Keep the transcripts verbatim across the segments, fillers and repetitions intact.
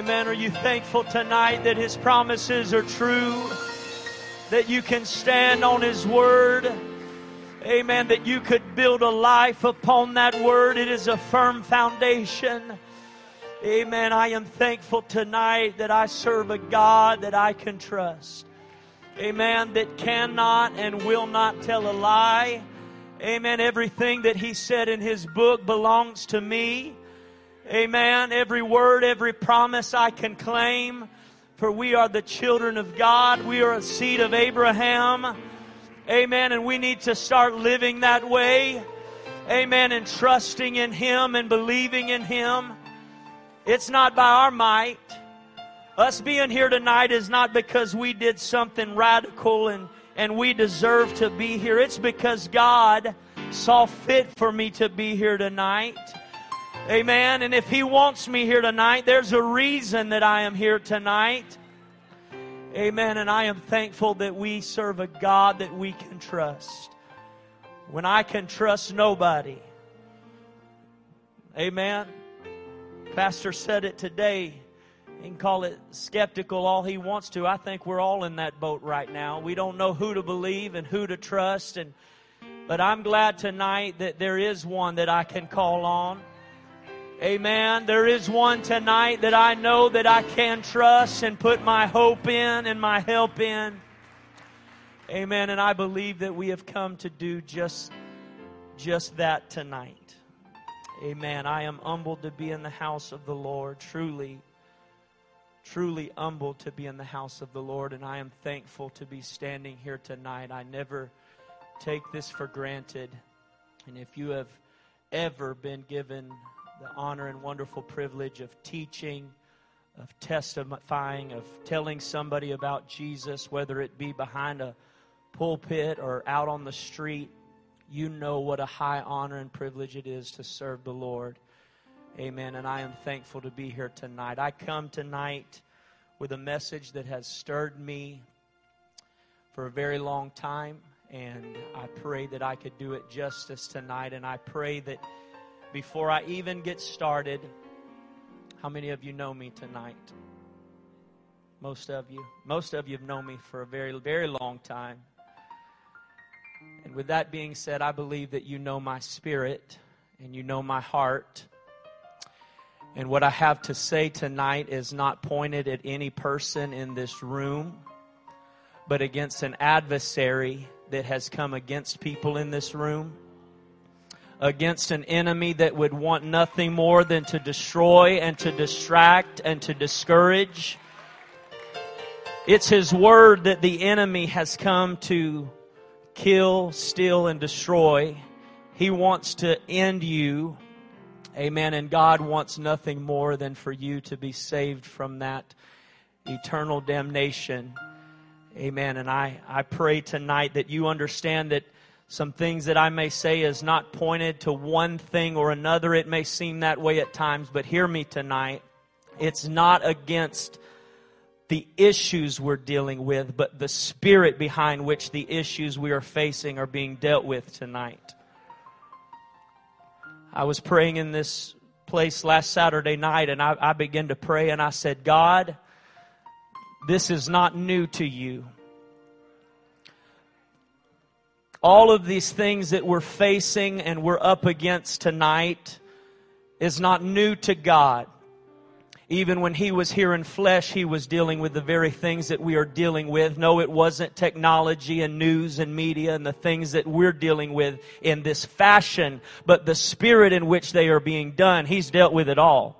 Amen. Are you thankful tonight that His promises are true? That you can stand on His Word? Amen. That you could build a life upon that Word. It is a firm foundation. Amen. I am thankful tonight that I serve a God that I can trust. Amen. That cannot and will not tell a lie. Amen. Everything that He said in His book belongs to me. Amen. Every word, every promise I can claim. For we are the children of God. We are a seed of Abraham. Amen. And we need to start living that way. Amen. And trusting in Him and believing in Him. It's not by our might. Us being here tonight is not because we did something radical and And we deserve to be here. It's because God saw fit for me to be here tonight. Amen. And if He wants me here tonight, there's a reason that I am here tonight. Amen. And I am thankful that we serve a God that we can trust. When I can trust nobody. Amen. Pastor said it today. He can call it skeptical all he wants to. I think we're all in that boat right now. We don't know who to believe and who to trust. And but I'm glad tonight that there is one that I can call on. Amen. There is one tonight that I know that I can trust and put my hope in and my help in. Amen. And I believe that we have come to do just, just that tonight. Amen. I am humbled to be in the house of the Lord, truly. Truly humbled to be in the house of the Lord, and I am thankful to be standing here tonight. I never take this for granted. And if you have ever been given the honor and wonderful privilege of teaching, of testifying, of telling somebody about Jesus, whether it be behind a pulpit or out on the street, you know what a high honor and privilege it is to serve the Lord. Amen. And I am thankful to be here tonight. I come tonight with a message that has stirred me for a very long time. And I pray that I could do it justice tonight. And I pray that before I even get started, how many of you know me tonight? Most of you. Most of you have known me for a very, very long time. And with that being said, I believe that you know my spirit and you know my heart. And what I have to say tonight is not pointed at any person in this room, but against an adversary that has come against people in this room, against an enemy that would want nothing more than to destroy and to distract and to discourage. It's His word that the enemy has come to kill, steal, and destroy. He wants to end you. Amen. And God wants nothing more than for you to be saved from that eternal damnation. Amen. And I, I pray tonight that you understand that some things that I may say is not pointed to one thing or another. It may seem that way at times, but hear me tonight. It's not against the issues we're dealing with, but the spirit behind which the issues we are facing are being dealt with tonight. I was praying in this place last Saturday night, and I, I began to pray, and I said, God, this is not new to you. All of these things that we're facing and we're up against tonight is not new to God. Even when He was here in flesh, He was dealing with the very things that we are dealing with. No, it wasn't technology and news and media and the things that we're dealing with in this fashion, but the spirit in which they are being done. He's dealt with it all.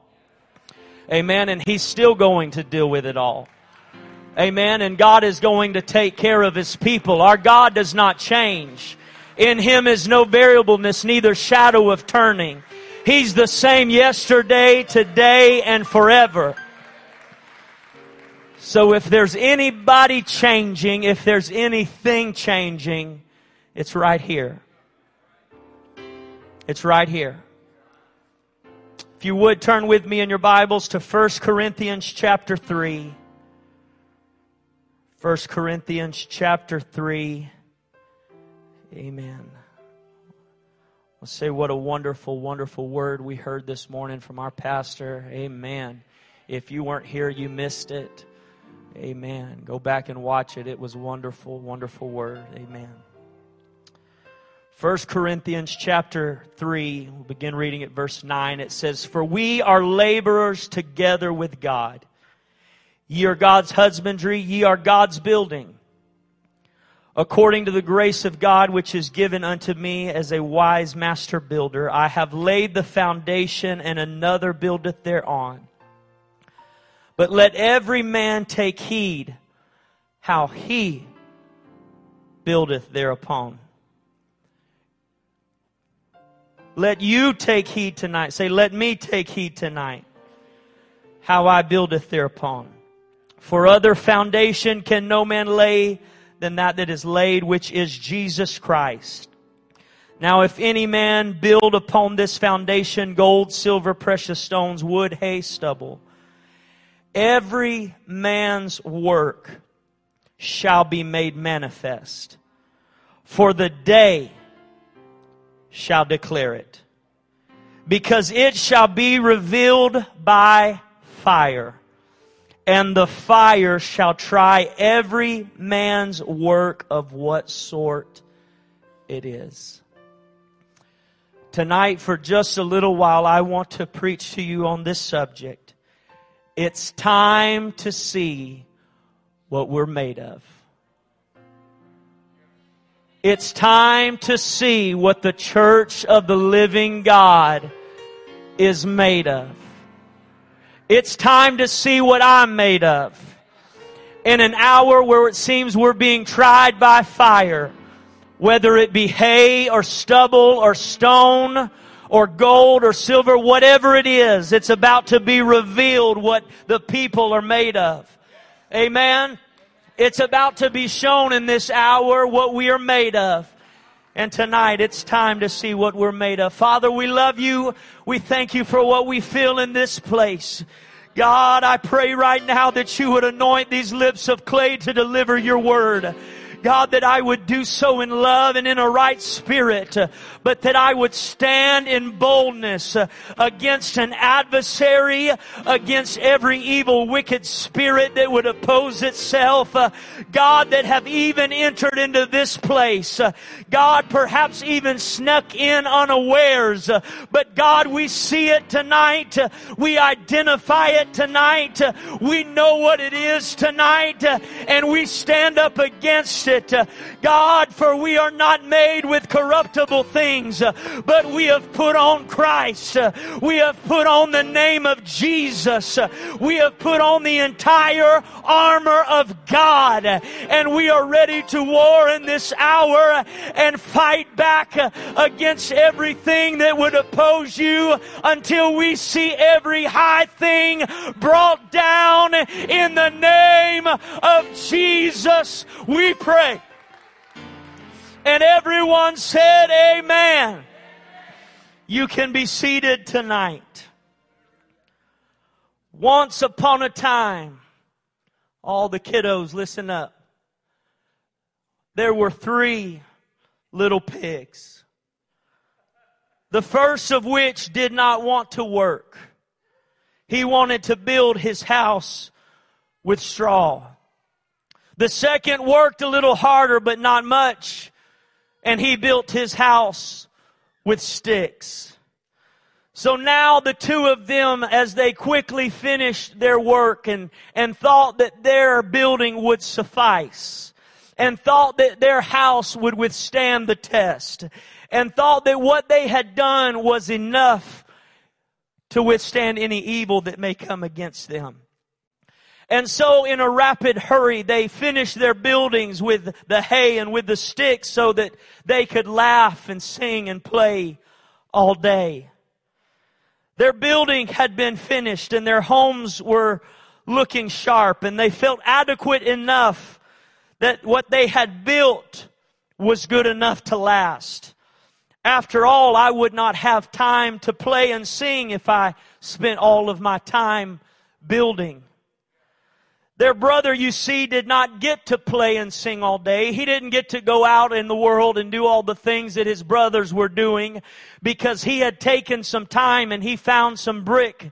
Amen. And He's still going to deal with it all. Amen. And God is going to take care of His people. Our God does not change. In Him is no variableness, neither shadow of turning. He's the same yesterday, today, and forever. So if there's anybody changing, if there's anything changing, it's right here. It's right here. If you would, turn with me in your Bibles to First Corinthians chapter three. First Corinthians chapter three. Amen. We'll say what a wonderful, wonderful word we heard this morning from our pastor. Amen. If you weren't here, you missed it. Amen. Go back and watch it. It was wonderful, wonderful word. Amen. First Corinthians chapter three, we'll begin reading at verse nine. It says, "For we are laborers together with God. Ye are God's husbandry, ye are God's building. According to the grace of God which is given unto me as a wise master builder, I have laid the foundation, and another buildeth thereon. But let every man take heed how he buildeth thereupon." Let you take heed tonight. Say, let me take heed tonight how I buildeth thereupon. For other foundation can no man lay than that that is laid, which is Jesus Christ. Now if any man build upon this foundation gold, silver, precious stones, wood, hay, stubble, every man's work shall be made manifest, for the day shall declare it, because it shall be revealed by fire. And the fire shall try every man's work of what sort it is. Tonight, for just a little while, I want to preach to you on this subject. It's time to see what we're made of. It's time to see what the church of the living God is made of. It's time to see what I'm made of. In an hour where it seems we're being tried by fire, whether it be hay or stubble or stone or gold or silver, whatever it is, it's about to be revealed what the people are made of. Amen? It's about to be shown in this hour what we are made of. And tonight, it's time to see what we're made of. Father, we love you. We thank you for what we feel in this place. God, I pray right now that you would anoint these lips of clay to deliver your word. God, that I would do so in love and in a right spirit, but that I would stand in boldness against an adversary, against every evil, wicked spirit that would oppose itself. God, that have even entered into this place. God, perhaps even snuck in unawares. But God, we see it tonight. We identify it tonight. We know what it is tonight. And we stand up against it. It. God, for we are not made with corruptible things, but we have put on Christ. We have put on the name of Jesus. We have put on the entire armor of God, and we are ready to war in this hour and fight back against everything that would oppose you until we see every high thing brought down in the name of Jesus. We pray. And everyone said, amen. You can be seated tonight. Once upon a time, all the kiddos, listen up. There were three little pigs, the first of which did not want to work. He wanted to build his house with straw. The second worked a little harder, but not much. And he built his house with sticks. So now the two of them, as they quickly finished their work and, and thought that their building would suffice, and thought that their house would withstand the test, and thought that what they had done was enough to withstand any evil that may come against them. And so in a rapid hurry, they finished their buildings with the hay and with the sticks so that they could laugh and sing and play all day. Their building had been finished and their homes were looking sharp, and they felt adequate enough that what they had built was good enough to last. After all, I would not have time to play and sing if I spent all of my time building. Their brother, you see, did not get to play and sing all day. He didn't get to go out in the world and do all the things that his brothers were doing, because he had taken some time and he found some brick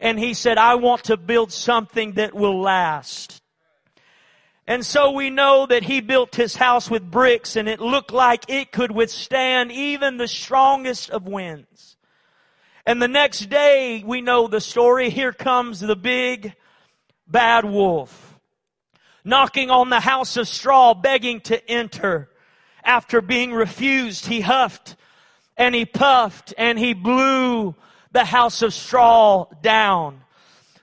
And he said, I want to build something that will last. And so we know that he built his house with bricks, and it looked like it could withstand even the strongest of winds. And the next day, we know the story, here comes the big bad wolf, knocking on the house of straw, begging to enter. After being refused, he huffed and he puffed and he blew the house of straw down.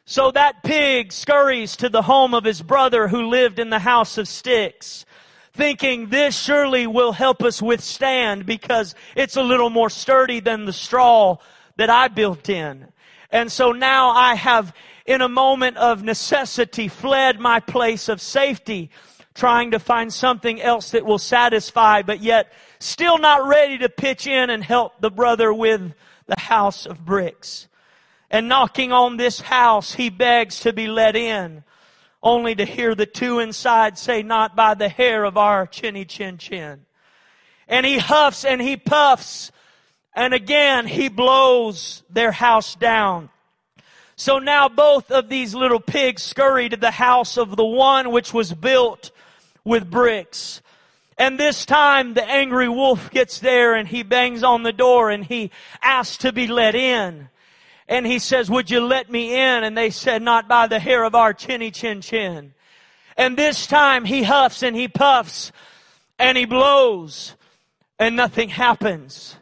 So that pig scurries to the home of his brother who lived in the house of sticks, thinking this surely will help us withstand because it's a little more sturdy than the straw that I built in. And so now I have, in a moment of necessity, fled my place of safety, trying to find something else that will satisfy, but yet still not ready to pitch in and help the brother with the house of bricks. And knocking on this house, he begs to be let in, only to hear the two inside say, not by the hair of our chinny chin chin. And he huffs and he puffs, and again he blows their house down. So now both of these little pigs scurry to the house of the one which was built with bricks. And this time the angry wolf gets there, and he bangs on the door, and he asks to be let in. And he says, would you let me in? And they said, not by the hair of our chinny chin chin. And this time he huffs and he puffs and he blows and nothing happens.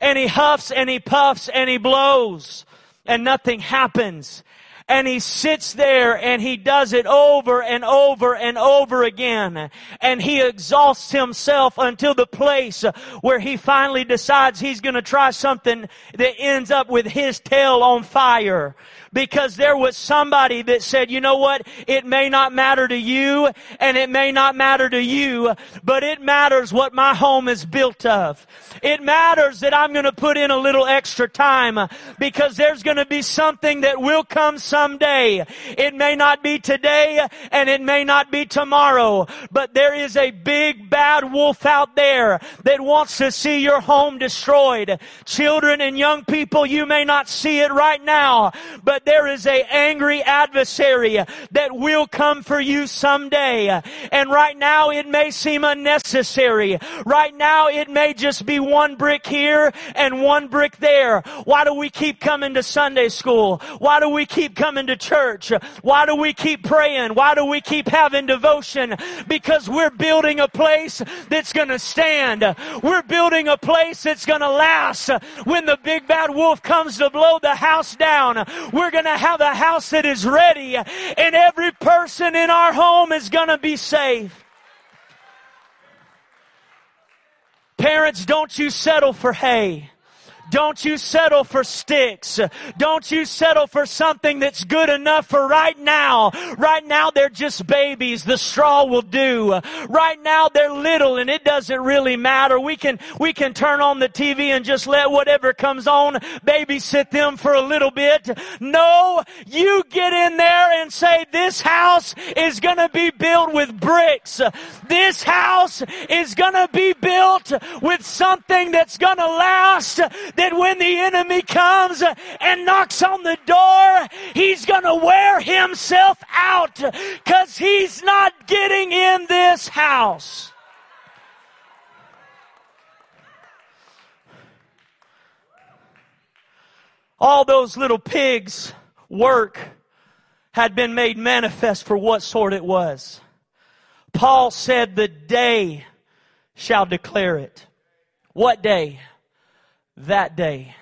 And he huffs and he puffs and he blows and nothing happens. And he sits there and he does it over and over and over again. And he exhausts himself until the place where he finally decides he's going to try something that ends up with his tail on fire. Because there was somebody that said, you know what? It may not matter to you and it may not matter to you, but it matters what my home is built of. It matters that I'm going to put in a little extra time because there's going to be something that will come someday. Someday. It may not be today and it may not be tomorrow, but there is a big bad wolf out there that wants to see your home destroyed. Children and young people, you may not see it right now, but there is a angry adversary that will come for you someday. And right now it may seem unnecessary. Right now it may just be one brick here and one brick there. Why do we keep coming to Sunday school? Why do we keep coming Coming to church? Why do we keep praying? Why do we keep having devotion? Because we're building a place that's going to stand. We're building a place that's going to last. When the big bad wolf comes to blow the house down, we're going to have a house that is ready, and every person in our home is going to be saved. Parents, don't you settle for hay. Don't you settle for sticks. Don't you settle for something that's good enough for right now. Right now they're just babies. The straw will do. Right now they're little and it doesn't really matter. We can, we can turn on the T V and just let whatever comes on babysit them for a little bit. No, you get in there and say, this house is going to be built with bricks. This house is going to be built with something that's going to last. That when the enemy comes and knocks on the door, he's going to wear himself out because he's not getting in this house. All those little pigs' work had been made manifest for what sort it was. Paul said, the day shall declare it. What day? That day,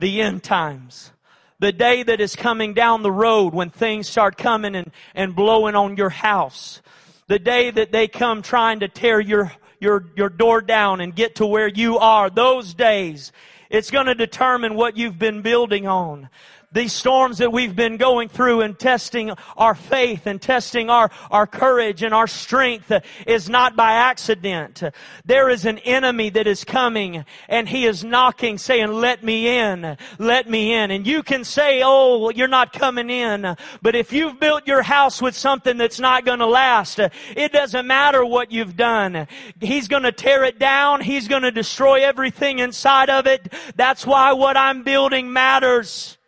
the end times, the day that is coming down the road when things start coming and, and blowing on your house, the day that they come trying to tear your, your, your door down and get to where you are, those days, it's going to determine what you've been building on. These storms that we've been going through and testing our faith and testing our, our courage and our strength is not by accident. There is an enemy that is coming and he is knocking saying, let me in, let me in. And you can say, oh, you're not coming in. But if you've built your house with something that's not going to last, it doesn't matter what you've done. He's going to tear it down. He's going to destroy everything inside of it. That's why what I'm building matters.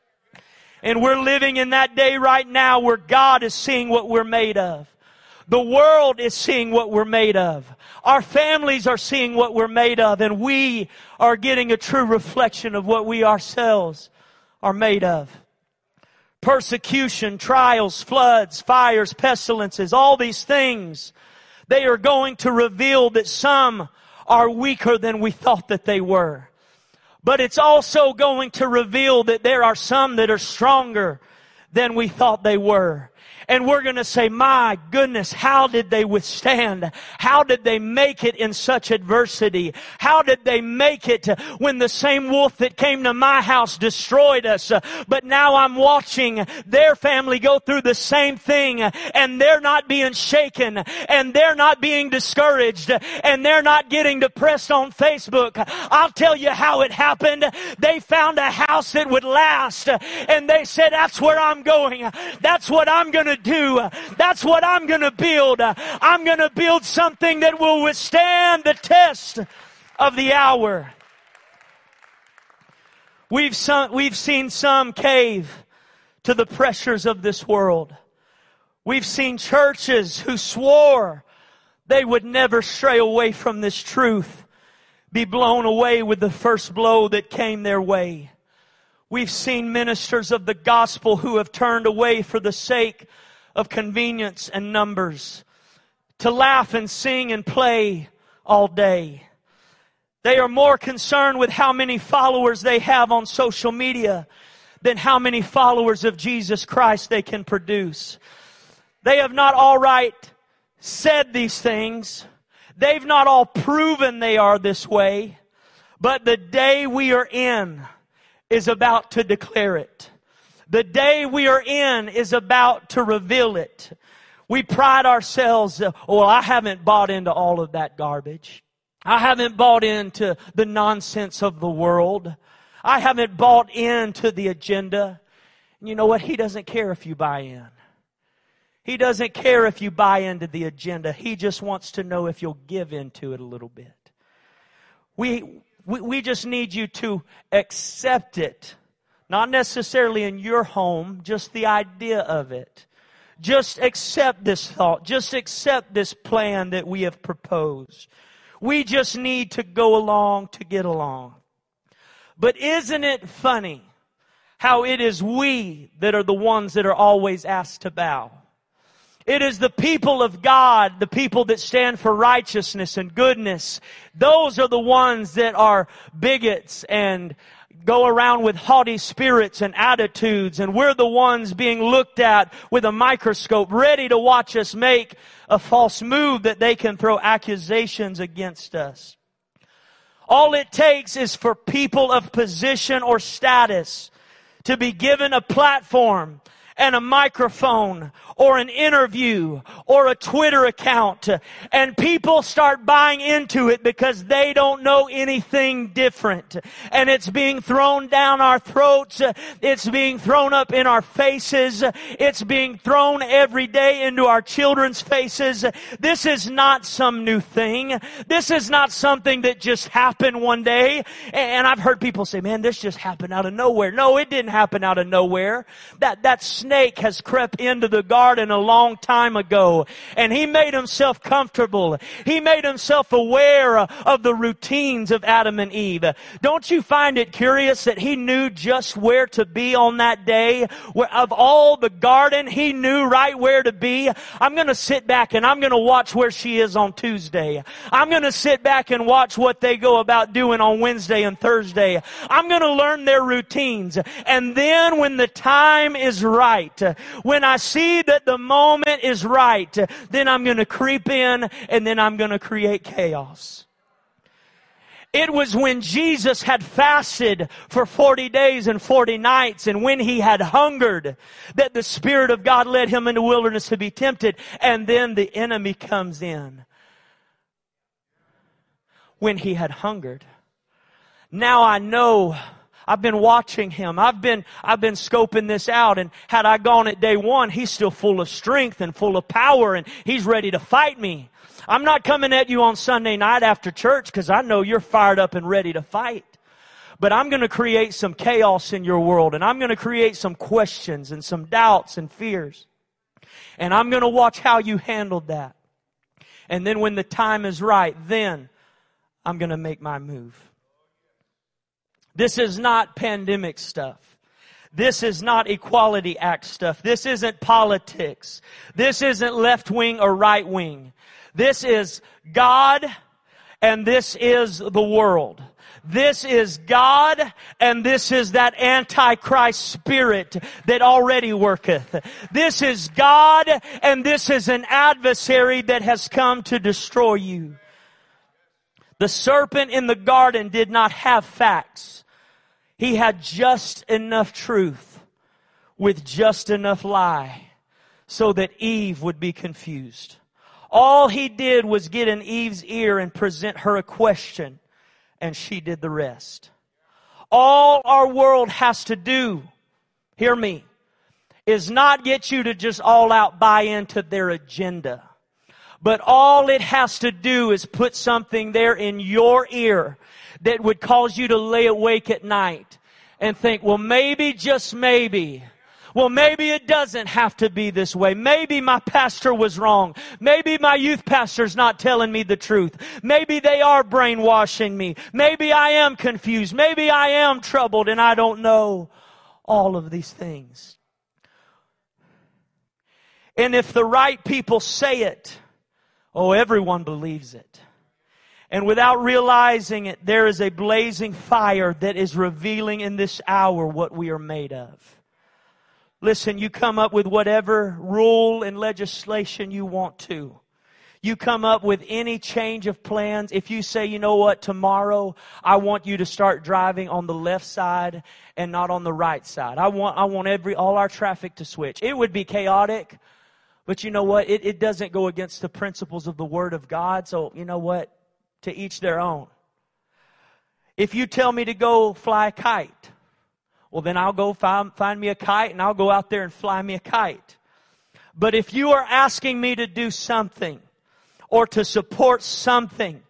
And we're living in that day right now where God is seeing what we're made of. The world is seeing what we're made of. Our families are seeing what we're made of. And we are getting a true reflection of what we ourselves are made of. Persecution, trials, floods, fires, pestilences, all these things, they are going to reveal that some are weaker than we thought that they were. But it's also going to reveal that there are some that are stronger than we thought they were. And we're going to say, my goodness, how did they withstand? How did they make it in such adversity? How did they make it when the same wolf that came to my house destroyed us? But now I'm watching their family go through the same thing, and they're not being shaken, and they're not being discouraged, and they're not getting depressed on Facebook. I'll tell you how it happened. They found a house that would last, and they said, that's where I'm going. That's what I'm going to do. That's what I'm going to build. I'm going to build something that will withstand the test of the hour. We've some, we've seen some cave to the pressures of this world. We've seen churches who swore they would never stray away from this truth be blown away with the first blow that came their way. We've seen ministers of the gospel who have turned away for the sake of convenience and numbers, to laugh and sing and play all day. They are more concerned with how many followers they have on social media than how many followers of Jesus Christ they can produce. They have not all right said these things. They've not all proven they are this way. But the day we are in is about to declare it. The day we are in is about to reveal it. We pride ourselves, well, I haven't bought into all of that garbage. I haven't bought into the nonsense of the world. I haven't bought into the agenda. And you know what? He doesn't care if you buy in. He doesn't care if you buy into the agenda. He just wants to know if you'll give into it a little bit. We... We we just need you to accept it. Not necessarily in your home, just the idea of it. Just accept this thought. Just accept this plan that we have proposed. We just need to go along to get along. But isn't it funny how it is we that are the ones that are always asked to bow? It is the people of God, the people that stand for righteousness and goodness. Those are the ones that are bigots and go around with haughty spirits and attitudes. And we're the ones being looked at with a microscope, ready to watch us make a false move that they can throw accusations against us. All it takes is for people of position or status to be given a platform and a microphone or an interview or a Twitter account, and people start buying into it because they don't know anything different. And it's being thrown down our throats. It's being thrown up in our faces. It's being thrown every day into our children's faces. This is not some new thing. This is not something that just happened one day. And I've heard people say, man, this just happened out of nowhere. No, it didn't happen out of nowhere. That, that's snake has crept into the garden a long time ago, and he made himself comfortable. He made himself aware of the routines of Adam and Eve. Don't you find it curious that he knew just where to be on that day? Where of all the garden, he knew right where to be. I'm going to sit back and I'm going to watch where she is on Tuesday. I'm going to sit back and watch what they go about doing on Wednesday and Thursday. I'm going to learn their routines. And then when the time is right, when I see that the moment is right, then I'm going to creep in and then I'm going to create chaos. It was when Jesus had fasted for forty days and forty nights and when he had hungered that the Spirit of God led him into the wilderness to be tempted. And then the enemy comes in. When he had hungered. Now I know I've been watching him. I've been, I've been scoping this out. And had I gone at day one, he's still full of strength and full of power and he's ready to fight me. I'm not coming at you on Sunday night after church because I know you're fired up and ready to fight. But I'm going to create some chaos in your world, and I'm going to create some questions and some doubts and fears. And I'm going to watch how you handled that. And then when the time is right, then I'm going to make my move. This is not pandemic stuff. This is not Equality Act stuff. This isn't politics. This isn't left wing or right wing. This is God and this is the world. This is God, and this is that Antichrist spirit that already worketh. This is God, and this is an adversary that has come to destroy you. The serpent in the garden did not have facts. He had just enough truth with just enough lie so that Eve would be confused. All he did was get in Eve's ear and present her a question. And she did the rest. All our world has to do, hear me, is not get you to just all out buy into their agenda. But all it has to do is put something there in your ear that would cause you to lay awake at night and think, well, maybe, just maybe. Well, maybe it doesn't have to be this way. Maybe my pastor was wrong. Maybe my youth pastor's not telling me the truth. Maybe they are brainwashing me. Maybe I am confused. Maybe I am troubled and I don't know all of these things. And if the right people say it, oh, everyone believes it. And without realizing it, there is a blazing fire that is revealing in this hour what we are made of. Listen, you come up with whatever rule and legislation you want to. You come up with any change of plans. If you say, you know what, tomorrow I want you to start driving on the left side and not on the right side. I want I want every all our traffic to switch. It would be chaotic, but you know what? It, it doesn't go against the principles of the Word of God. So you know what? To each their own. If you tell me to go fly a kite, well, then I'll go find, find me a kite and I'll go out there and fly me a kite. But if you are asking me to do something or to support something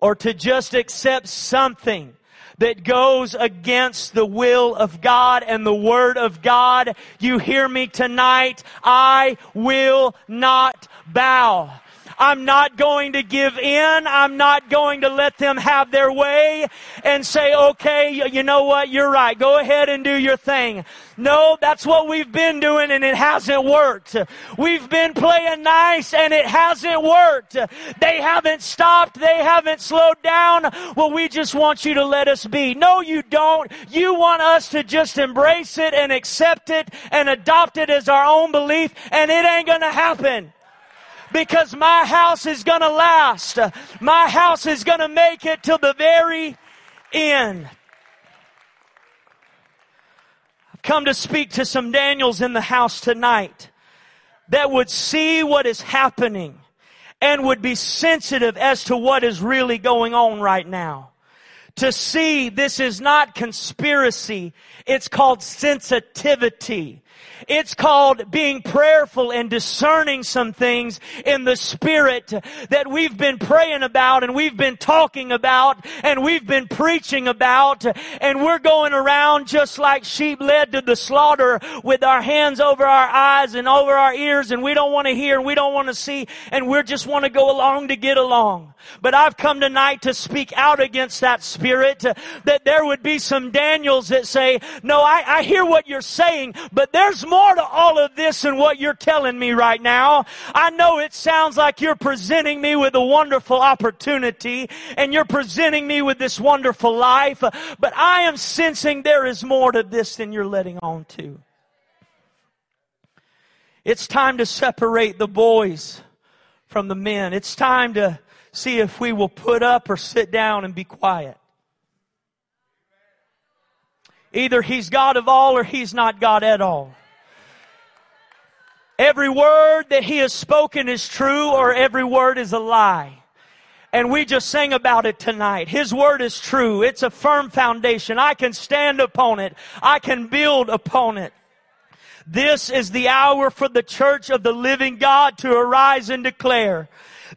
or to just accept something that goes against the will of God and the Word of God, you hear me tonight, I will not bow. I'm not going to give in. I'm not going to let them have their way and say, okay, you know what? You're right. Go ahead and do your thing. No, that's what we've been doing and it hasn't worked. We've been playing nice and it hasn't worked. They haven't stopped. They haven't slowed down. Well, we just want you to let us be. No, you don't. You want us to just embrace it and accept it and adopt it as our own belief, and it ain't going to happen. Because my house is going to last. My house is going to make it till the very end. I've come to speak to some Daniels in the house tonight that would see what is happening and would be sensitive as to what is really going on right now. To see this is not conspiracy. It's called sensitivity. It's called being prayerful and discerning some things in the Spirit that we've been praying about and we've been talking about and we've been preaching about, and we're going around just like sheep led to the slaughter with our hands over our eyes and over our ears, and we don't want to hear and we don't want to see, and we just want to go along to get along. But I've come tonight to speak out against that spirit, that there would be some Daniels that say, no, I, I hear what you're saying, but there's more to all of this than what you're telling me right now. I know it sounds like you're presenting me with a wonderful opportunity and you're presenting me with this wonderful life, but I am sensing there is more to this than you're letting on to. It's time to separate the boys from the men. It's time to see if we will put up or sit down and be quiet. Either He's God of all or He's not God at all. Every word that He has spoken is true, or every word is a lie. And we just sang about it tonight. His Word is true. It's a firm foundation. I can stand upon it. I can build upon it. This is the hour for the church of the living God to arise and declare.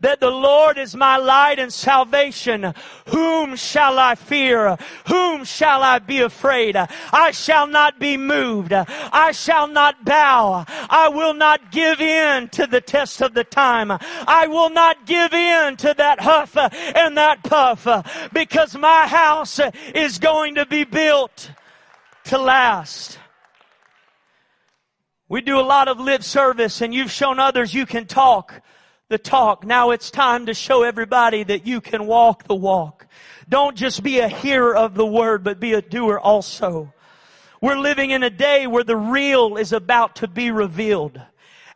that the Lord is my light and salvation. Whom shall I fear? Whom shall I be afraid? I shall not be moved. I shall not bow. I will not give in to the test of the time. I will not give in to that huff and that puff, because my house is going to be built to last. We do a lot of lip service, and you've shown others you can talk the talk. Now it's time to show everybody that you can walk the walk. Don't just be a hearer of the word, but be a doer also. We're living in a day where the real is about to be revealed,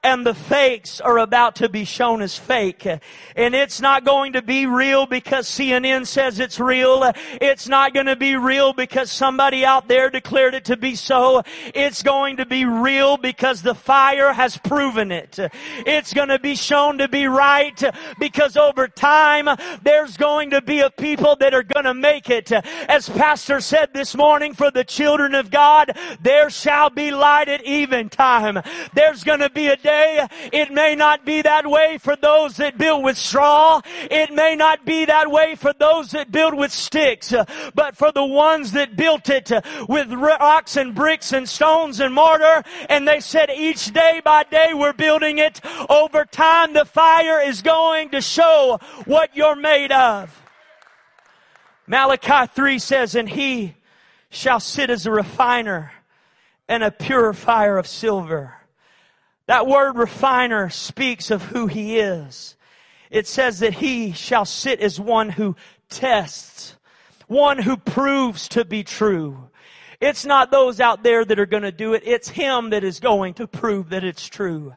and the fakes are about to be shown as fake. And it's not going to be real because C N N says it's real. It's not going to be real because somebody out there declared it to be so. It's going to be real because the fire has proven it. It's going to be shown to be right because over time there's going to be a people that are going to make it. As Pastor said this morning, for the children of God, there shall be light at eventime. There's going to be a day. It may not be that way for those that build with straw. It may not be that way for those that build with sticks. But for the ones that built it with rocks and bricks and stones and mortar, and they said each day by day we're building it, over time the fire is going to show what you're made of. Malachi three says, and he shall sit as a refiner and a purifier of silver. That word refiner speaks of who he is. It says that he shall sit as one who tests, one who proves to be true. It's not those out there that are going to do it. It's him that is going to prove that it's true.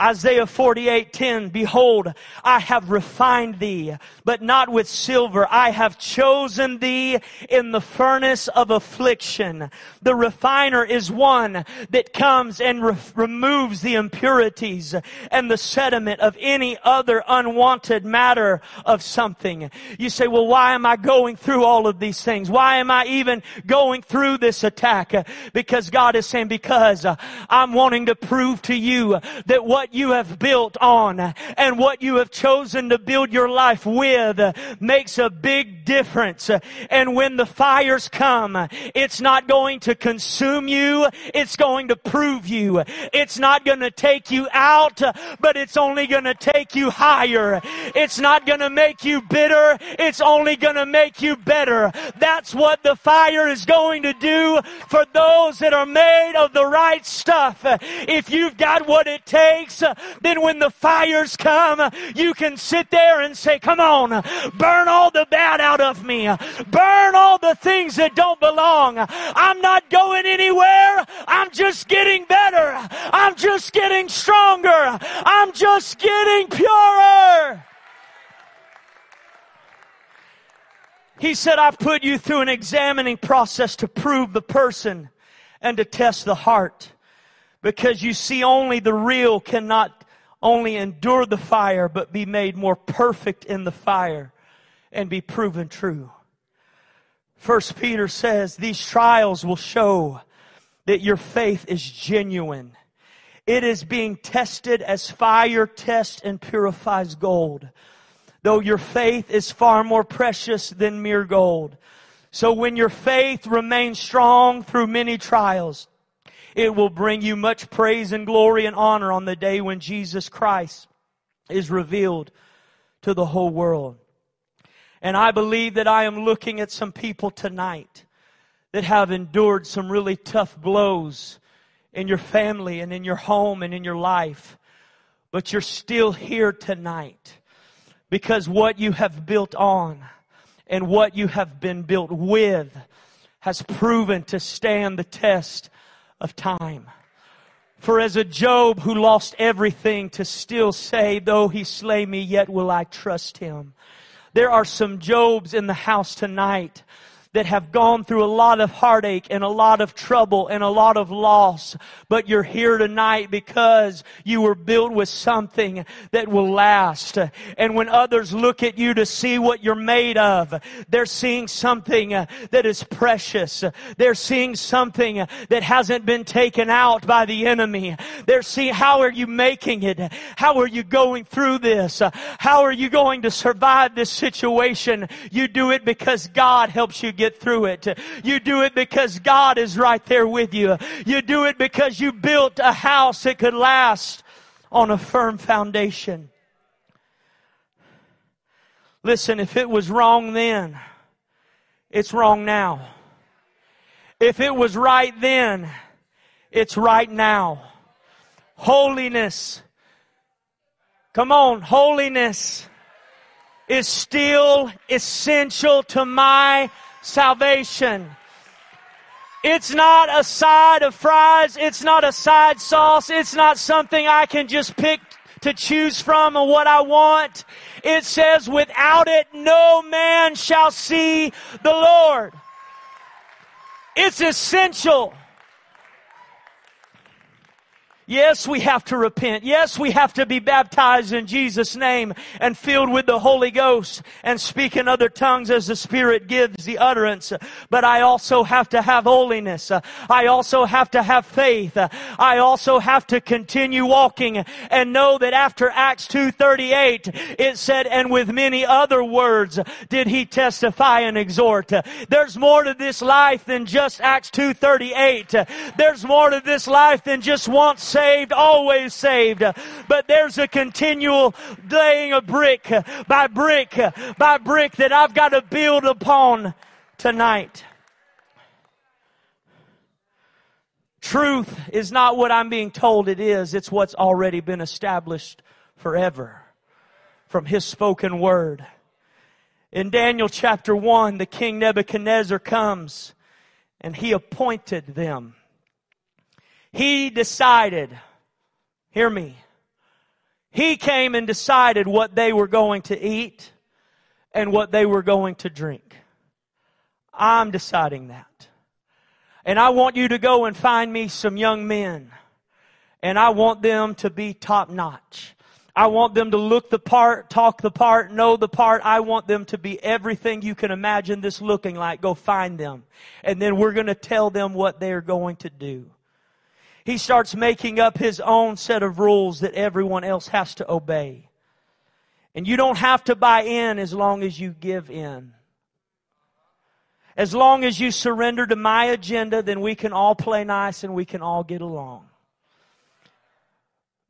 Isaiah forty-eight ten, behold, I have refined thee, but not with silver. I have chosen thee in the furnace of affliction. The refiner is one that comes and re- removes the impurities and the sediment of any other unwanted matter of something. You say, well, why am I going through all of these things? Why am I even going through this attack? Because God is saying, because I'm wanting to prove to you that what you have built on and what you have chosen to build your life with makes a big difference. And when the fires come, it's not going to consume you. It's going to prove you. It's not going to take you out, but it's only going to take you higher. It's not going to make you bitter. It's only going to make you better. That's what the fire is going to do for those that are made of the right stuff. If you've got what it takes, then when the fires come, you can sit there and say, come on, burn all the bad out of me. Burn all the things that don't belong. I'm not going anywhere. I'm just getting better. I'm just getting stronger. I'm just getting purer. He said, I've put you through an examining process to prove the person and to test the heart. Because you see, only the real cannot only endure the fire, but be made more perfect in the fire and be proven true. First Peter says, these trials will show that your faith is genuine. It is being tested as fire tests and purifies gold, though your faith is far more precious than mere gold. So when your faith remains strong through many trials, it will bring you much praise and glory and honor on the day when Jesus Christ is revealed to the whole world. And I believe that I am looking at some people tonight that have endured some really tough blows in your family and in your home and in your life. But you're still here tonight because what you have built on and what you have been built with has proven to stand the test of time. For as a Job who lost everything to still say, though he slay me, yet will I trust him. There are some Jobs in the house tonight that have gone through a lot of heartache and a lot of trouble and a lot of loss. But you're here tonight because you were built with something that will last. And when others look at you to see what you're made of, they're seeing something that is precious. They're seeing something that hasn't been taken out by the enemy. They're seeing, how are you making it? How are you going through this? How are you going to survive this situation? You do it because God helps you get through it. You do it because God is right there with you. You do it because you built a house that could last on a firm foundation. Listen, if it was wrong then, it's wrong now. If it was right then, it's right now. Holiness. Come on, holiness is still essential to my salvation. It's not a side of fries. It's not a side sauce. It's not something I can just pick to choose from and what I want. It says, without it, no man shall see the Lord. It's essential. Yes, we have to repent. Yes, we have to be baptized in Jesus' name and filled with the Holy Ghost and speak in other tongues as the Spirit gives the utterance. But I also have to have holiness. I also have to have faith. I also have to continue walking and know that after Acts two thirty-eight, it said, and with many other words did he testify and exhort. There's more to this life than just Acts two thirty-eight. There's more to this life than just once saved. Saved, always saved. But there's a continual laying of brick by brick by brick that I've got to build upon tonight. Truth is not what I'm being told it is. It's what's already been established forever from His spoken word. In Daniel chapter one, the king Nebuchadnezzar comes and he appointed them. He decided, hear me, he came and decided what they were going to eat and what they were going to drink. I'm deciding that. And I want you to go and find me some young men. And I want them to be top notch. I want them to look the part, talk the part, know the part. I want them to be everything you can imagine this looking like. Go find them. And then we're going to tell them what they're going to do. He starts making up his own set of rules that everyone else has to obey. And you don't have to buy in as long as you give in. As long as you surrender to my agenda, then we can all play nice and we can all get along.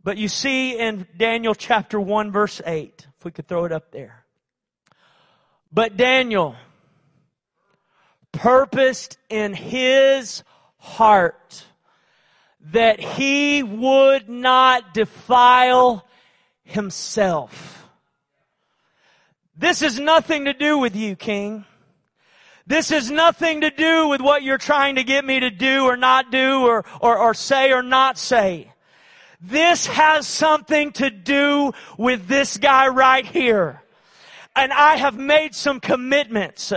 But you see in Daniel chapter one verse eight, if we could throw it up there. But Daniel purposed in his heart that he would not defile himself. This is nothing to do with you, King. This is nothing to do with what you're trying to get me to do or not do or, or, or say or not say. This has something to do with this guy right here. And I have made some commitments.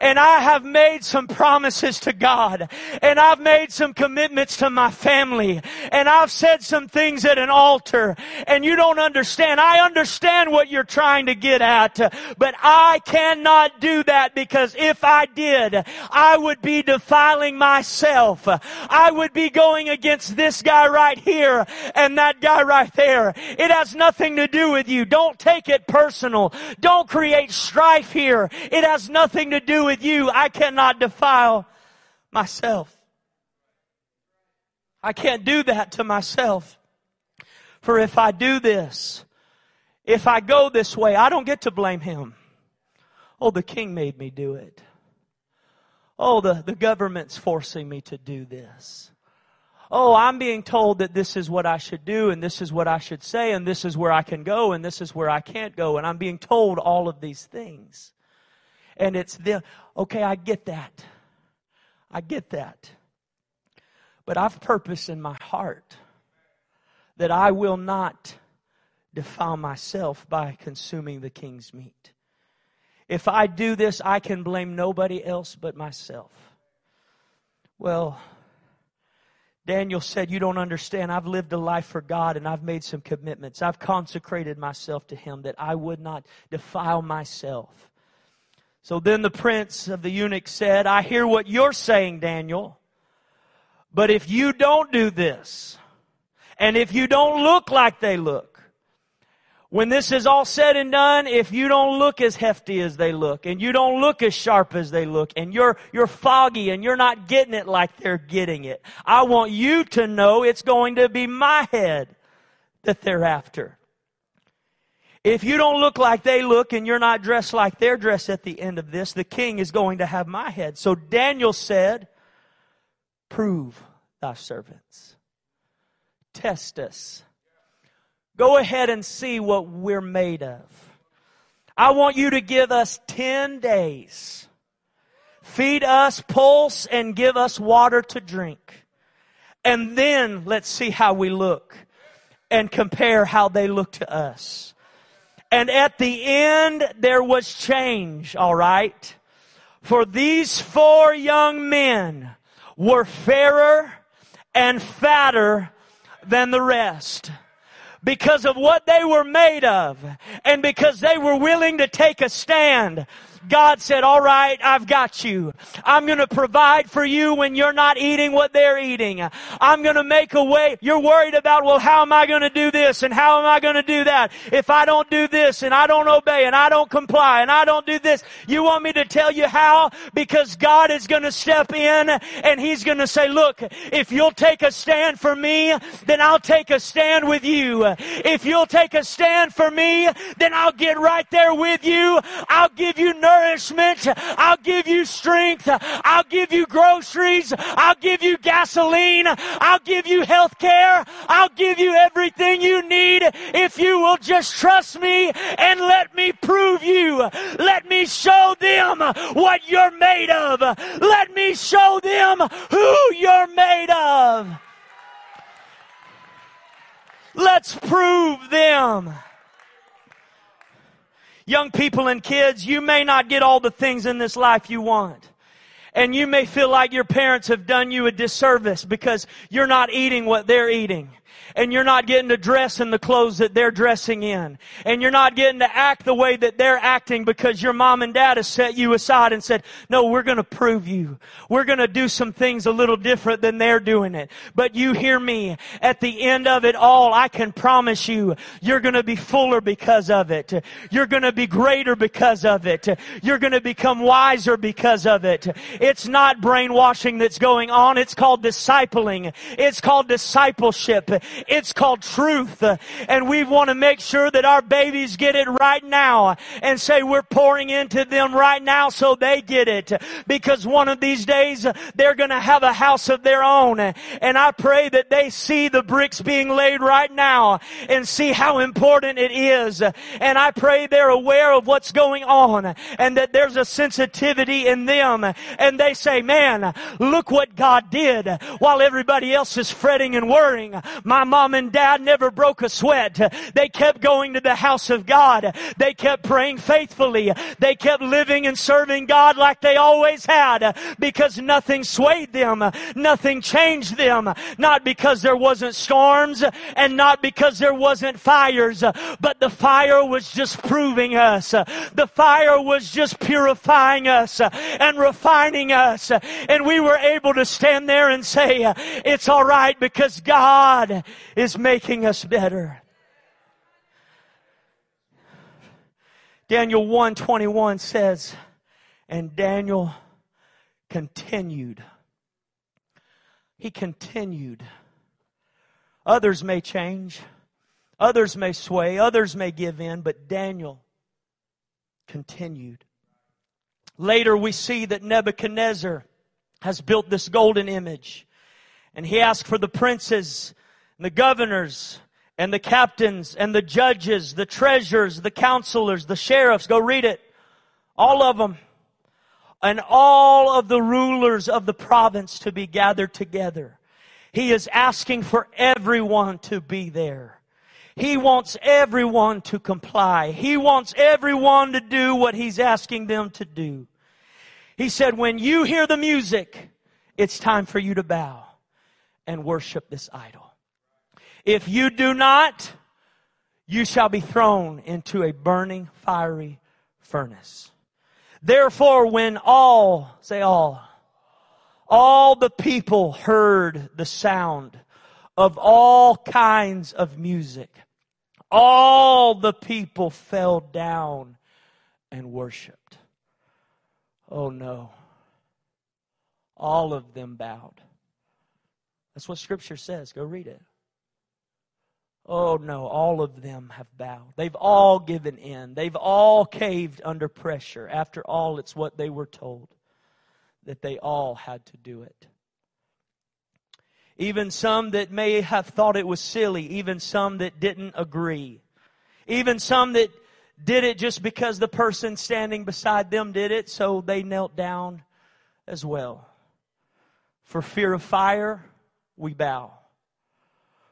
And I have made some promises to God. And I've made some commitments to my family. And I've said some things at an altar. And you don't understand. I understand what you're trying to get at. But I cannot do that, because if I did, I would be defiling myself. I would be going against this guy right here and that guy right there. It has nothing to do with you. Don't take it personal. Don't create Create strife here. It has nothing to do with you. I cannot defile myself. I can't do that to myself. For if I do this, if I go this way, I don't get to blame him. Oh, the king made me do it. Oh, the, the government's forcing me to do this. Oh, I'm being told that this is what I should do, and this is what I should say, and this is where I can go, and this is where I can't go. And I'm being told all of these things. And it's the, okay, I get that. I get that. But I've purposed in my heart that I will not defile myself by consuming the king's meat. If I do this, I can blame nobody else but myself. Well, Daniel said, you don't understand. I've lived a life for God and I've made some commitments. I've consecrated myself to Him that I would not defile myself. So then the prince of the eunuchs said, I hear what you're saying, Daniel. But if you don't do this, and if you don't look like they look, when this is all said and done, if you don't look as hefty as they look, and you don't look as sharp as they look, and you're you're foggy and you're not getting it like they're getting it, I want you to know it's going to be my head that they're after. If you don't look like they look and you're not dressed like they're dressed at the end of this, the king is going to have my head. So Daniel said, prove thy servants. Test us. Go ahead and see what we're made of. I want you to give us ten days. Feed us pulse and give us water to drink. And then let's see how we look and compare how they look to us. And at the end, there was change, all right? For these four young men were fairer and fatter than the rest, because of what they were made of and because they were willing to take a stand. God said, all right, I've got you. I'm going to provide for you when you're not eating what they're eating. I'm going to make a way. You're worried about, well, how am I going to do this and how am I going to do that? If I don't do this and I don't obey and I don't comply and I don't do this, you want me to tell you how? Because God is going to step in and He's going to say, look, if you'll take a stand for me, then I'll take a stand with you. If you'll take a stand for me, then I'll get right there with you. I'll give you nerve. Nourishment. I'll give you strength. I'll give you groceries. I'll give you gasoline. I'll give you health care. I'll give you everything you need if you will just trust me and let me prove you. Let me show them what you're made of. Let me show them who you're made of. Let's prove them. Young people and kids, you may not get all the things in this life you want. And you may feel like your parents have done you a disservice because you're not eating what they're eating. And you're not getting to dress in the clothes that they're dressing in. And you're not getting to act the way that they're acting because your mom and dad has set you aside and said, no, we're going to prove you. We're going to do some things a little different than they're doing it. But you hear me. At the end of it all, I can promise you, you're going to be fuller because of it. You're going to be greater because of it. You're going to become wiser because of it. It's not brainwashing that's going on. It's called discipling. It's called discipleship. It's called truth. And we want to make sure that our babies get it right now and say we're pouring into them right now so they get it. Because one of these days they're going to have a house of their own. And I pray that they see the bricks being laid right now and see how important it is. And I pray they're aware of what's going on and that there's a sensitivity in them. And they say, man, look what God did. While everybody else is fretting and worrying, my mom and dad never broke a sweat. They kept going to the house of God. They kept praying faithfully. They kept living and serving God like they always had, because nothing swayed them. Nothing changed them. Not because there wasn't storms and not because there wasn't fires, but the fire was just proving us. The fire was just purifying us and refining us. And we were able to stand there and say, it's all right because God is making us better. Daniel one twenty-one says, and Daniel continued. He continued. Others may change. Others may sway. Others may give in. But Daniel continued. Later we see that Nebuchadnezzar has built this golden image. And he asked for the princes, the governors, and the captains, and the judges, the treasurers, the counselors, the sheriffs. Go read it. All of them. And all of the rulers of the province to be gathered together. He is asking for everyone to be there. He wants everyone to comply. He wants everyone to do what He's asking them to do. He said, when you hear the music, it's time for you to bow and worship this idol. If you do not, you shall be thrown into a burning, fiery furnace. Therefore, when all, say all, all the people heard the sound of all kinds of music, all the people fell down and worshiped. Oh no. All of them bowed. That's what Scripture says. Go read it. Oh no, all of them have bowed. They've all given in. They've all caved under pressure. After all, it's what they were told, that they all had to do it. Even some that may have thought it was silly, even some that didn't agree, even some that did it just because the person standing beside them did it, so they knelt down as well. For fear of fire, we bow.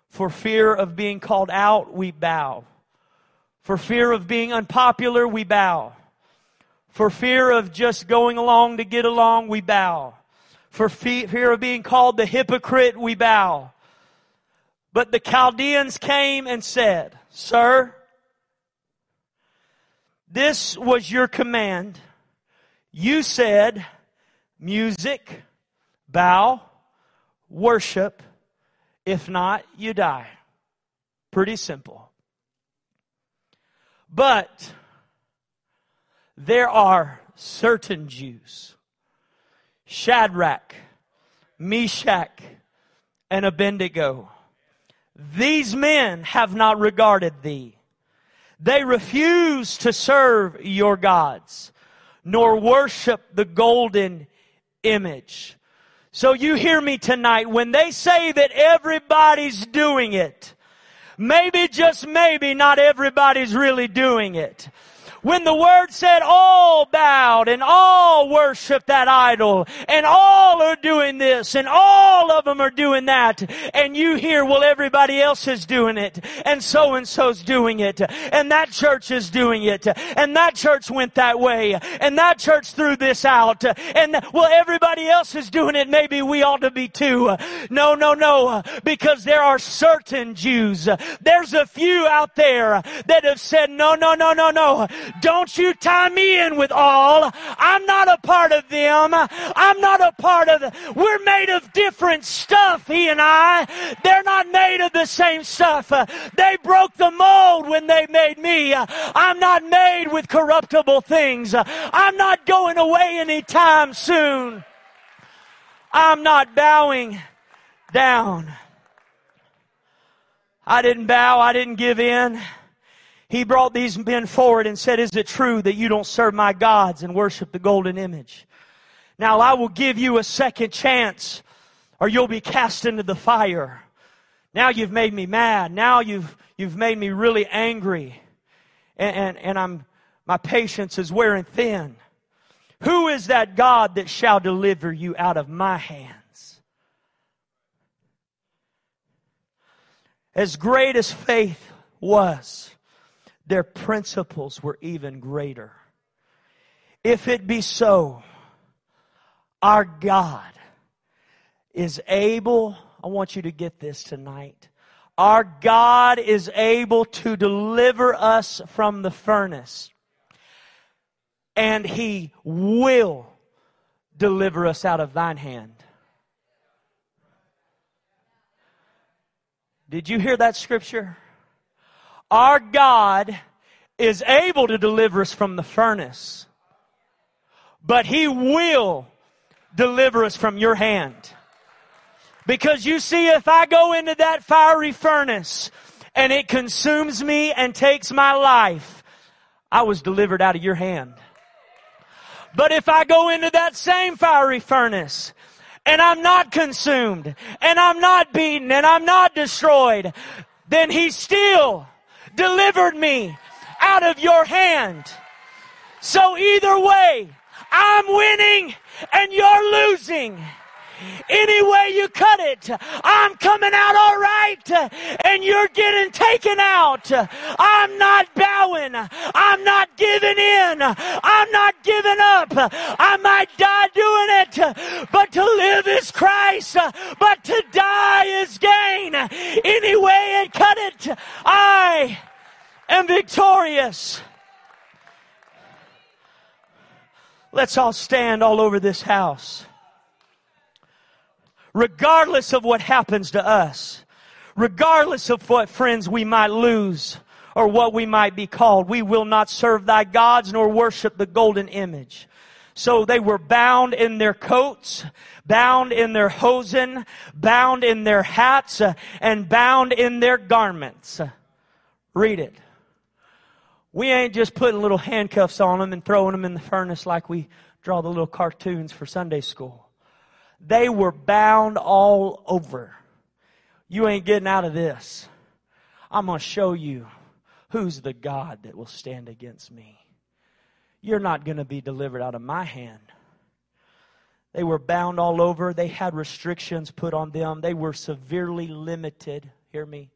For fear of being called out, we bow. For fear of being unpopular, we bow. For fear of just going along to get along, we bow. For fear of being called the hypocrite, we bow. But the Chaldeans came and said, "Sir, this was your command. You said, music, bow, worship. If not, you die." Pretty simple. But there are certain Jews, Shadrach, Meshach, and Abednego. These men have not regarded thee. They refuse to serve your gods, nor worship the golden image. So you hear me tonight, when they say that everybody's doing it, maybe, just maybe, not everybody's really doing it. When the Word said all bowed and all worship that idol and all are doing this and all of them are doing that, and you hear, well, everybody else is doing it and so-and-so's doing it and that church is doing it and that church went that way and that church threw this out and, well, everybody else is doing it, maybe we ought to be too. No, no, no, because there are certain Jews. There's a few out there that have said, no, no, no, no, no. Don't you tie me in with all. I'm not a part of them. I'm not a part of the, we're made of different stuff, he and I. They're not made of the same stuff. They broke the mold when they made me. I'm not made with corruptible things. I'm not going away anytime soon. I'm not bowing down. I didn't bow. I didn't give in. He brought these men forward and said, "Is it true that you don't serve my gods and worship the golden image? Now I will give you a second chance, or you'll be cast into the fire. Now you've made me mad. Now you've you've made me really angry, and and, and I'm my patience is wearing thin. Who is that God that shall deliver you out of my hands?" As great as faith was, their principles were even greater. If it be so, our God is able, I want you to get this tonight, our God is able to deliver us from the furnace, and He will deliver us out of thine hand. Did you hear that scripture? Our God is able to deliver us from the furnace, but He will deliver us from your hand. Because you see, if I go into that fiery furnace and it consumes me and takes my life, I was delivered out of your hand. But if I go into that same fiery furnace and I'm not consumed and I'm not beaten and I'm not destroyed, then He still delivered me out of your hand. So either way, I'm winning and you're losing. Any way you cut it, I'm coming out all right, and you're getting taken out. I'm not bowing. I'm not giving in. I'm not giving up. I might die doing it, but to live is Christ, but to die is gain. Any way and cut it, I am victorious. Let's all stand all over this house. Regardless of what happens to us, regardless of what friends we might lose or what we might be called, we will not serve thy gods nor worship the golden image. So they were bound in their coats, bound in their hosen, bound in their hats, and bound in their garments. Read it. We ain't just putting little handcuffs on them and throwing them in the furnace like we draw the little cartoons for Sunday school. They were bound all over. You ain't getting out of this. I'm going to show you who's the God that will stand against me. You're not going to be delivered out of my hand. They were bound all over. They had restrictions put on them. They were severely limited, hear me,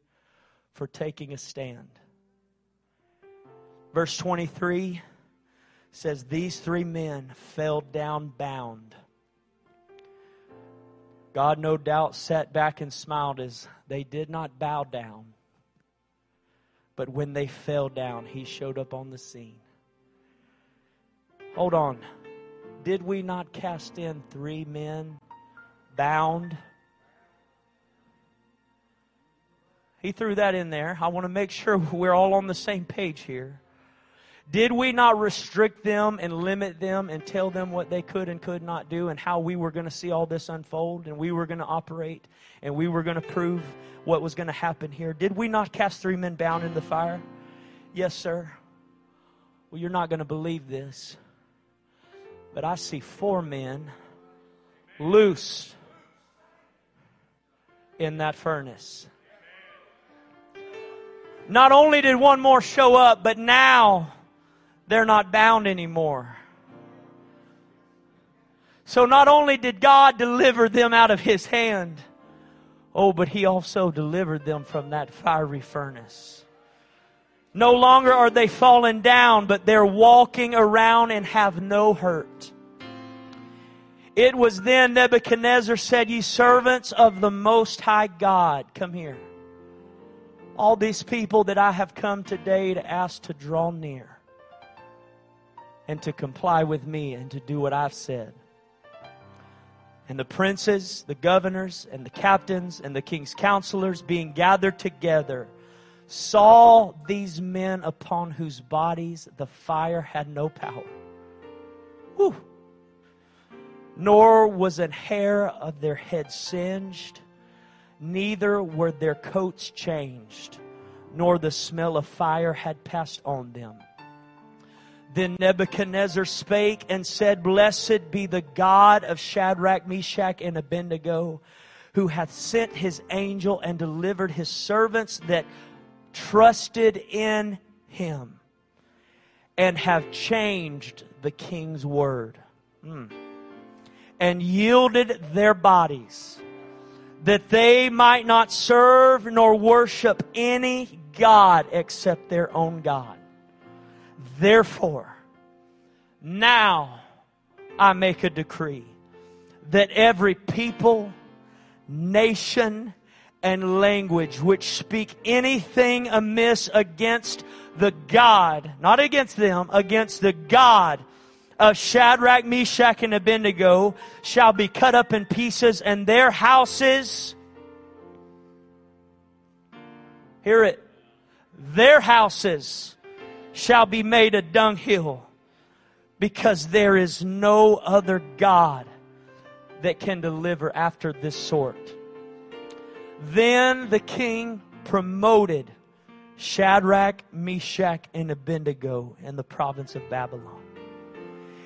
for taking a stand. Verse twenty-three says, these three men fell down bound. God, no doubt, sat back and smiled as they did not bow down. But when they fell down, he showed up on the scene. Hold on. Did we not cast in three men bound? He threw that in there. I want to make sure we're all on the same page here. Did we not restrict them and limit them and tell them what they could and could not do and how we were going to see all this unfold and we were going to operate and we were going to prove what was going to happen here? Did we not cast three men bound into the fire? Yes, sir. Well, you're not going to believe this, but I see four men loose in that furnace. Not only did one more show up, but now they're not bound anymore. So not only did God deliver them out of his hand, oh, but he also delivered them from that fiery furnace. No longer are they falling down, but they're walking around and have no hurt. It was then Nebuchadnezzar said, ye servants of the Most High God, come here. All these people that I have come today to ask to draw near. And to comply with me and to do what I've said. And the princes, the governors, and the captains, and the king's counselors being gathered together saw these men upon whose bodies the fire had no power. Whew. Nor was an hair of their head singed, neither were their coats changed, nor the smell of fire had passed on them. Then Nebuchadnezzar spake and said, blessed be the God of Shadrach, Meshach, and Abednego, who hath sent his angel and delivered his servants that trusted in him and have changed the king's word mm. and yielded their bodies that they might not serve nor worship any god except their own God. Therefore, now I make a decree that every people, nation, and language which speak anything amiss against the God, not against them, against the God of Shadrach, Meshach, and Abednego shall be cut up in pieces, and their houses, hear it, their houses shall be made a dunghill, because there is no other God that can deliver after this sort. Then the king promoted Shadrach, Meshach, and Abednego in the province of Babylon.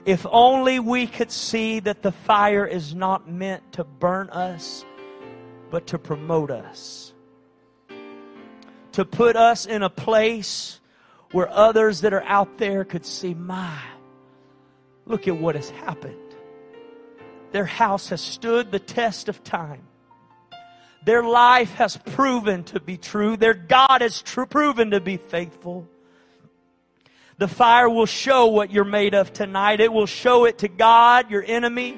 If only we could see that the fire is not meant to burn us, but to promote us. To put us in a place where others that are out there could see, my, look at what has happened. Their house has stood the test of time. Their life has proven to be true. Their God has tr- proven to be faithful. The fire will show what you're made of tonight. It will show it to God, your enemy,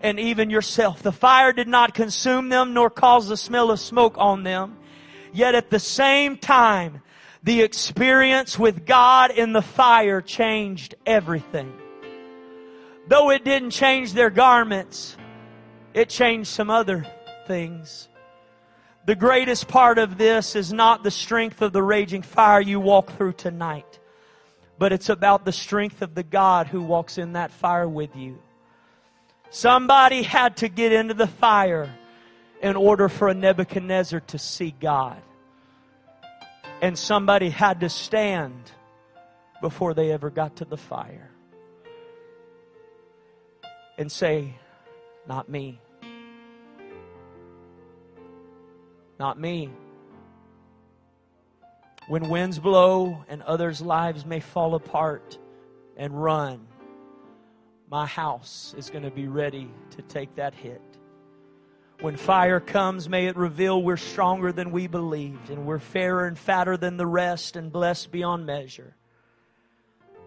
and even yourself. The fire did not consume them nor cause the smell of smoke on them. Yet at the same time, the experience with God in the fire changed everything. Though it didn't change their garments, it changed some other things. The greatest part of this is not the strength of the raging fire you walk through tonight, but it's about the strength of the God who walks in that fire with you. Somebody had to get into the fire in order for a Nebuchadnezzar to see God. And somebody had to stand before they ever got to the fire and say, not me. Not me. When winds blow and others' lives may fall apart and run, my house is going to be ready to take that hit. When fire comes, may it reveal we're stronger than we believed, and we're fairer and fatter than the rest, and blessed beyond measure.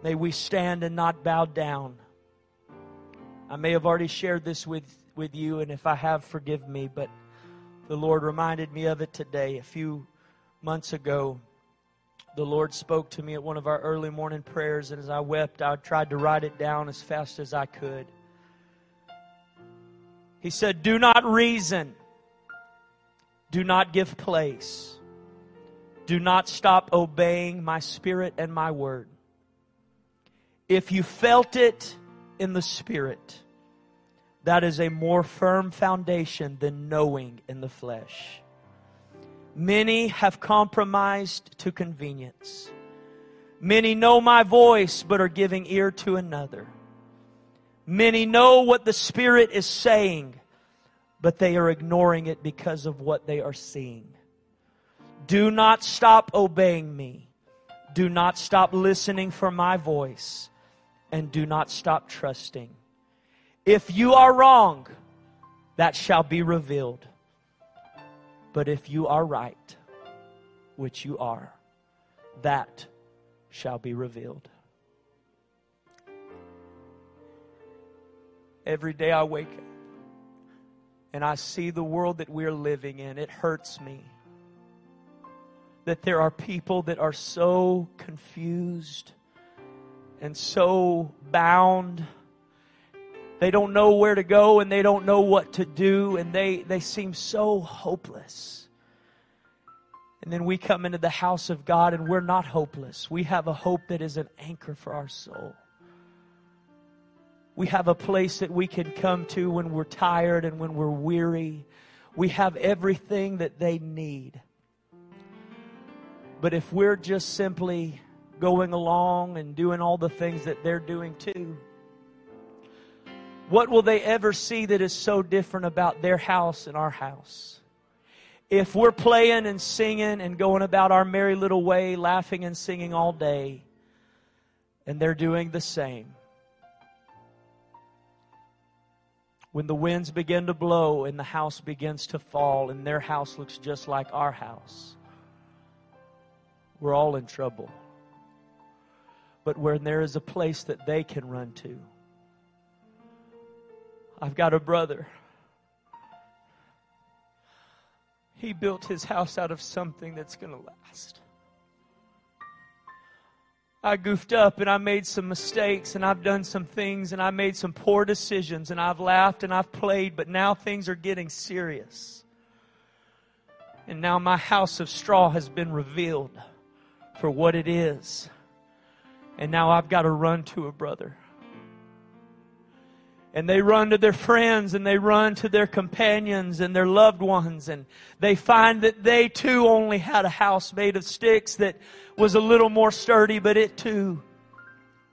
May we stand and not bow down. I may have already shared this with, with you, and if I have, forgive me, but the Lord reminded me of it today. A few months ago, the Lord spoke to me at one of our early morning prayers, and as I wept, I tried to write it down as fast as I could. He said, do not reason. Do not give place. Do not stop obeying my spirit and my word. If you felt it in the spirit, that is a more firm foundation than knowing in the flesh. Many have compromised to convenience. Many know my voice but are giving ear to another. Many know what the Spirit is saying, but they are ignoring it because of what they are seeing. Do not stop obeying me. Do not stop listening for my voice. And do not stop trusting. If you are wrong, that shall be revealed. But if you are right, which you are, that shall be revealed. Every day I wake up and I see the world that we're living in. It hurts me that there are people that are so confused and so bound. They don't know where to go and they don't know what to do, and they, they seem so hopeless. And then we come into the house of God and we're not hopeless. We have a hope that is an anchor for our soul. We have a place that we can come to when we're tired and when we're weary. We have everything that they need. But if we're just simply going along and doing all the things that they're doing too, what will they ever see that is so different about their house and our house? If we're playing and singing and going about our merry little way, laughing and singing all day, and they're doing the same. When the winds begin to blow and the house begins to fall and their house looks just like our house, we're all in trouble. But where there is a place that they can run to, I've got a brother. He built his house out of something that's going to last. I goofed up and I made some mistakes and I've done some things and I made some poor decisions and I've laughed and I've played, but now things are getting serious. And now my house of straw has been revealed for what it is. And now I've got to run to a brother. And they run to their friends and they run to their companions and their loved ones. And they find that they too only had a house made of sticks that was a little more sturdy, but it too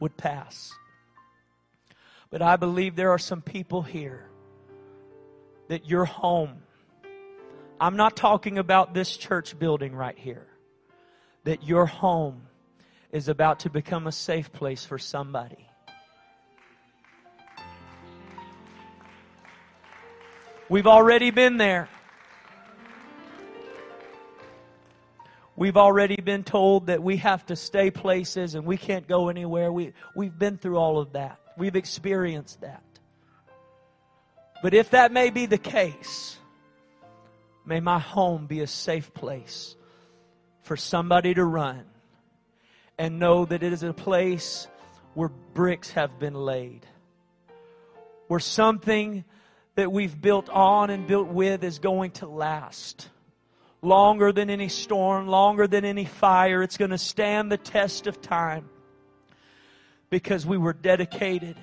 would pass. But I believe there are some people here that your home, I'm not talking about this church building right here, that your home is about to become a safe place for somebody. We've already been there. We've already been told that we have to stay places and we can't go anywhere. We, we've been through all of that. We've experienced that. But if that may be the case, may my home be a safe place for somebody to run and know that it is a place where bricks have been laid, where something that we've built on and built with is going to last longer than any storm, longer than any fire. It's going to stand the test of time because we were dedicated,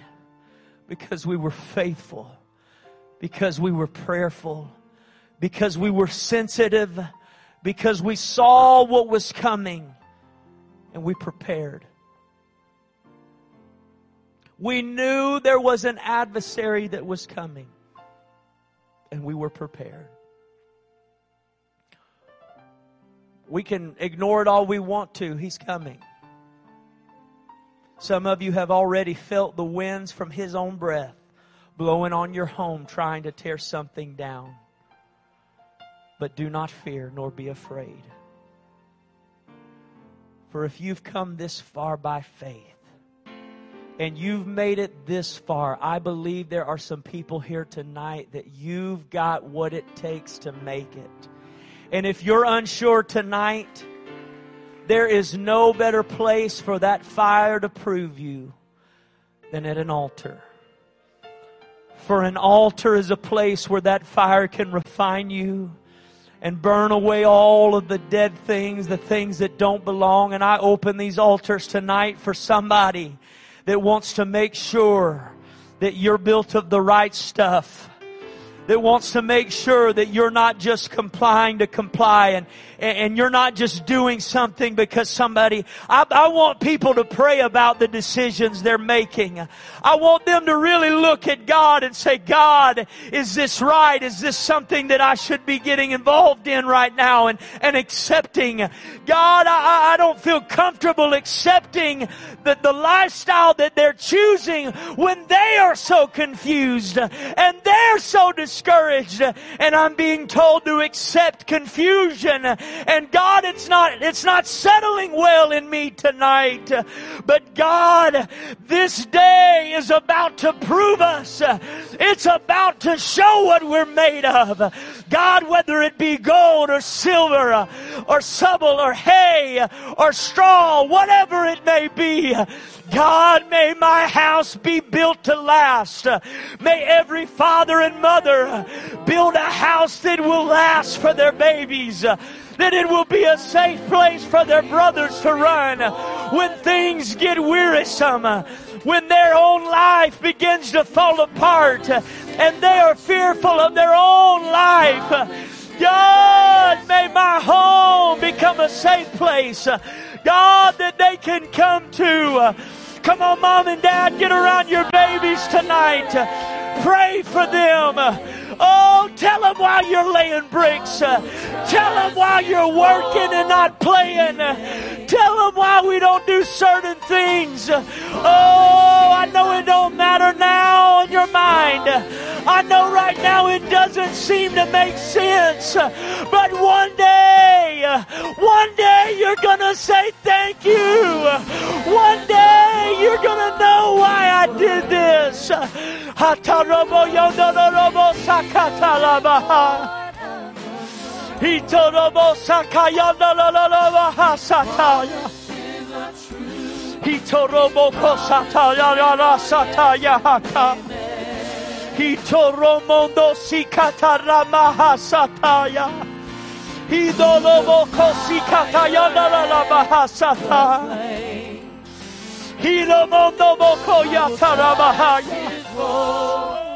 because we were faithful, because we were prayerful, because we were sensitive, because we saw what was coming and we prepared. We knew there was an adversary that was coming and we were prepared. We can ignore it all we want to. He's coming. Some of you have already felt the winds from His own breath blowing on your home, trying to tear something down. But do not fear nor be afraid. For if you've come this far by faith, and you've made it this far, I believe there are some people here tonight that you've got what it takes to make it. And if you're unsure tonight, there is no better place for that fire to prove you than at an altar. For an altar is a place where that fire can refine you and burn away all of the dead things, the things that don't belong. And I open these altars tonight for somebody that wants to make sure that you're built of the right stuff, that wants to make sure that you're not just complying to comply and, and you're not just doing something because somebody... I, I want people to pray about the decisions they're making. I want them to really look at God and say, God, is this right? Is this something that I should be getting involved in right now and, and accepting? God, I, I don't feel comfortable accepting the, the lifestyle that they're choosing when they are so confused and they're so discouraged. discouraged and I'm being told to accept confusion, and God, it's not it's not settling well in me tonight. But God, this day is about to prove us. It's about to show what we're made of. God, whether it be gold or silver or stubble or hay or straw, whatever it may be, God, may my house be built to last. May every father and mother build a house that will last for their babies, that it will be a safe place for their brothers to run when things get wearisome, when their own life begins to fall apart and they are fearful of their own life. God, may my home become a safe place, God, that they can come to. Come on, mom and dad, get around your babies tonight. Pray for them. Oh, tell them while you're laying bricks. Tell them while you're working and not playing. Tell them why we don't do certain things. Oh, I know it don't matter now in your mind. I know right now it doesn't seem to make sense. But one day, one day you're going to say thank you. One day you're gonna know why I did this. Hilo mondo boko ya sarabahaya.